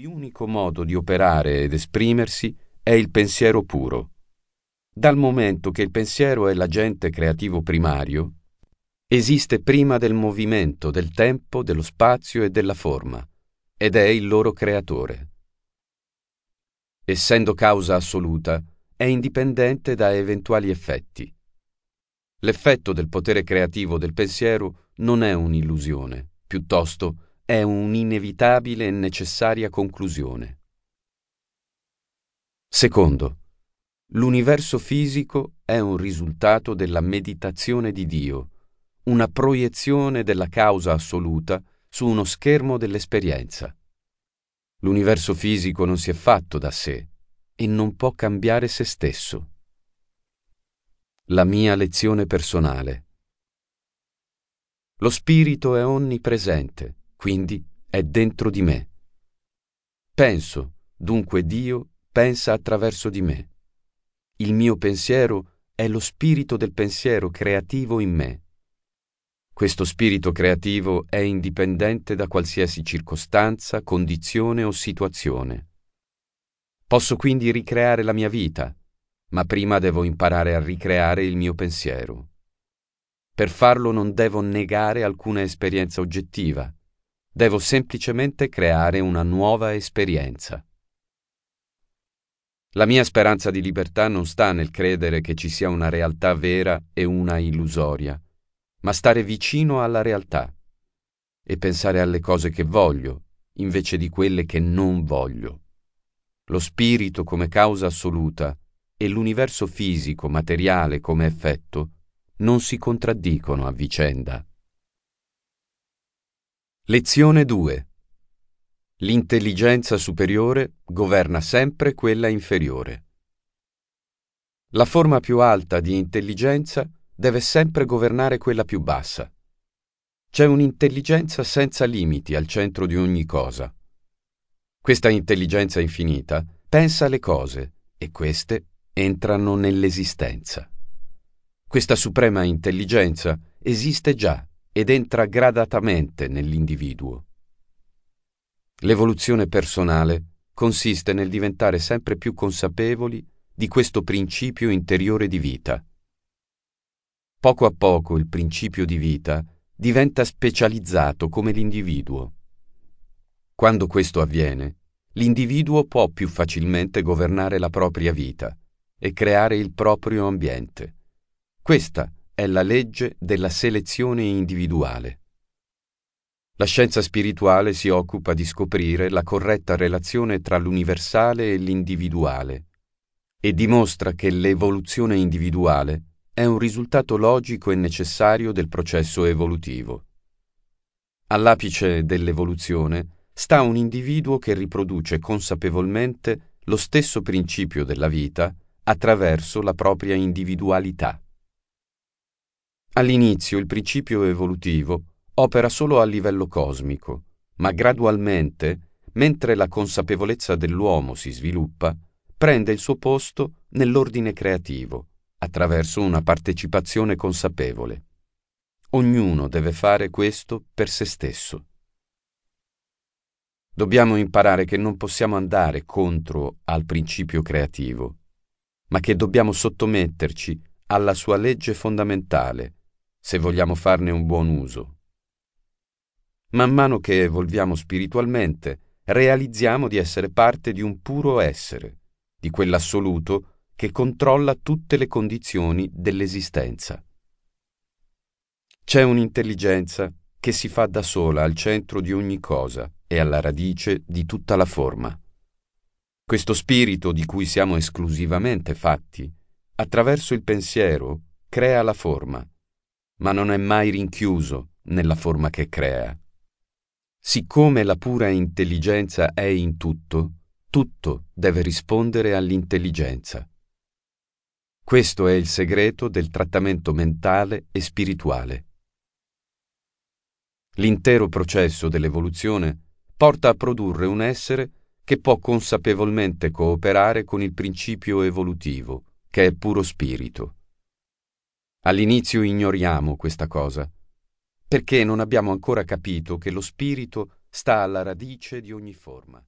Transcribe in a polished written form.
cui unico modo di operare ed esprimersi è il pensiero puro. Dal momento che il pensiero è l'agente creativo primario, esiste prima del movimento, del tempo, dello spazio e della forma, ed è il loro creatore. Essendo causa assoluta, è indipendente da eventuali effetti. L'effetto del potere creativo del pensiero non è un'illusione, piuttosto è un'inevitabile e necessaria conclusione. Secondo, l'universo fisico è un risultato della meditazione di Dio, una proiezione della causa assoluta su uno schermo dell'esperienza. L'universo fisico non si è fatto da sé e non può cambiare se stesso. La mia lezione personale. Lo spirito è onnipresente, quindi è dentro di me. Penso, dunque Dio pensa attraverso di me. Il mio pensiero è lo spirito del pensiero creativo in me. Questo spirito creativo è indipendente da qualsiasi circostanza, condizione o situazione. Posso quindi ricreare la mia vita, ma prima devo imparare a ricreare il mio pensiero. Per farlo non devo negare alcuna esperienza oggettiva. Devo semplicemente creare una nuova esperienza. La mia speranza di libertà non sta nel credere che ci sia una realtà vera e una illusoria, ma stare vicino alla realtà e pensare alle cose che voglio invece di quelle che non voglio. Lo spirito come causa assoluta e l'universo fisico materiale come effetto non si contraddicono a vicenda. Lezione 2. L'intelligenza superiore governa sempre quella inferiore. La forma più alta di intelligenza deve sempre governare quella più bassa. C'è un'intelligenza senza limiti al centro di ogni cosa. Questa intelligenza infinita pensa alle cose e queste entrano nell'esistenza. Questa suprema intelligenza esiste già ed entra gradatamente nell'individuo. L'evoluzione personale consiste nel diventare sempre più consapevoli di questo principio interiore di vita. Poco a poco il principio di vita diventa specializzato come l'individuo. Quando questo avviene, l'individuo può più facilmente governare la propria vita e creare il proprio ambiente. Questa è la legge della selezione individuale. La scienza spirituale si occupa di scoprire la corretta relazione tra l'universale e l'individuale e dimostra che l'evoluzione individuale è un risultato logico e necessario del processo evolutivo. All'apice dell'evoluzione sta un individuo che riproduce consapevolmente lo stesso principio della vita attraverso la propria individualità. All'inizio il principio evolutivo opera solo a livello cosmico, ma gradualmente, mentre la consapevolezza dell'uomo si sviluppa, prende il suo posto nell'ordine creativo, attraverso una partecipazione consapevole. Ognuno deve fare questo per se stesso. Dobbiamo imparare che non possiamo andare contro al principio creativo, ma che dobbiamo sottometterci alla sua legge fondamentale, se vogliamo farne un buon uso. Man mano che evolviamo spiritualmente, realizziamo di essere parte di un puro essere, di quell'assoluto che controlla tutte le condizioni dell'esistenza. C'è un'intelligenza che si fa da sola al centro di ogni cosa e alla radice di tutta la forma. Questo spirito di cui siamo esclusivamente fatti, attraverso il pensiero, crea la forma, ma non è mai rinchiuso nella forma che crea. Siccome la pura intelligenza è in tutto, tutto deve rispondere all'intelligenza. Questo è il segreto del trattamento mentale e spirituale. L'intero processo dell'evoluzione porta a produrre un essere che può consapevolmente cooperare con il principio evolutivo, che è puro spirito. All'inizio ignoriamo questa cosa, perché non abbiamo ancora capito che lo spirito sta alla radice di ogni forma.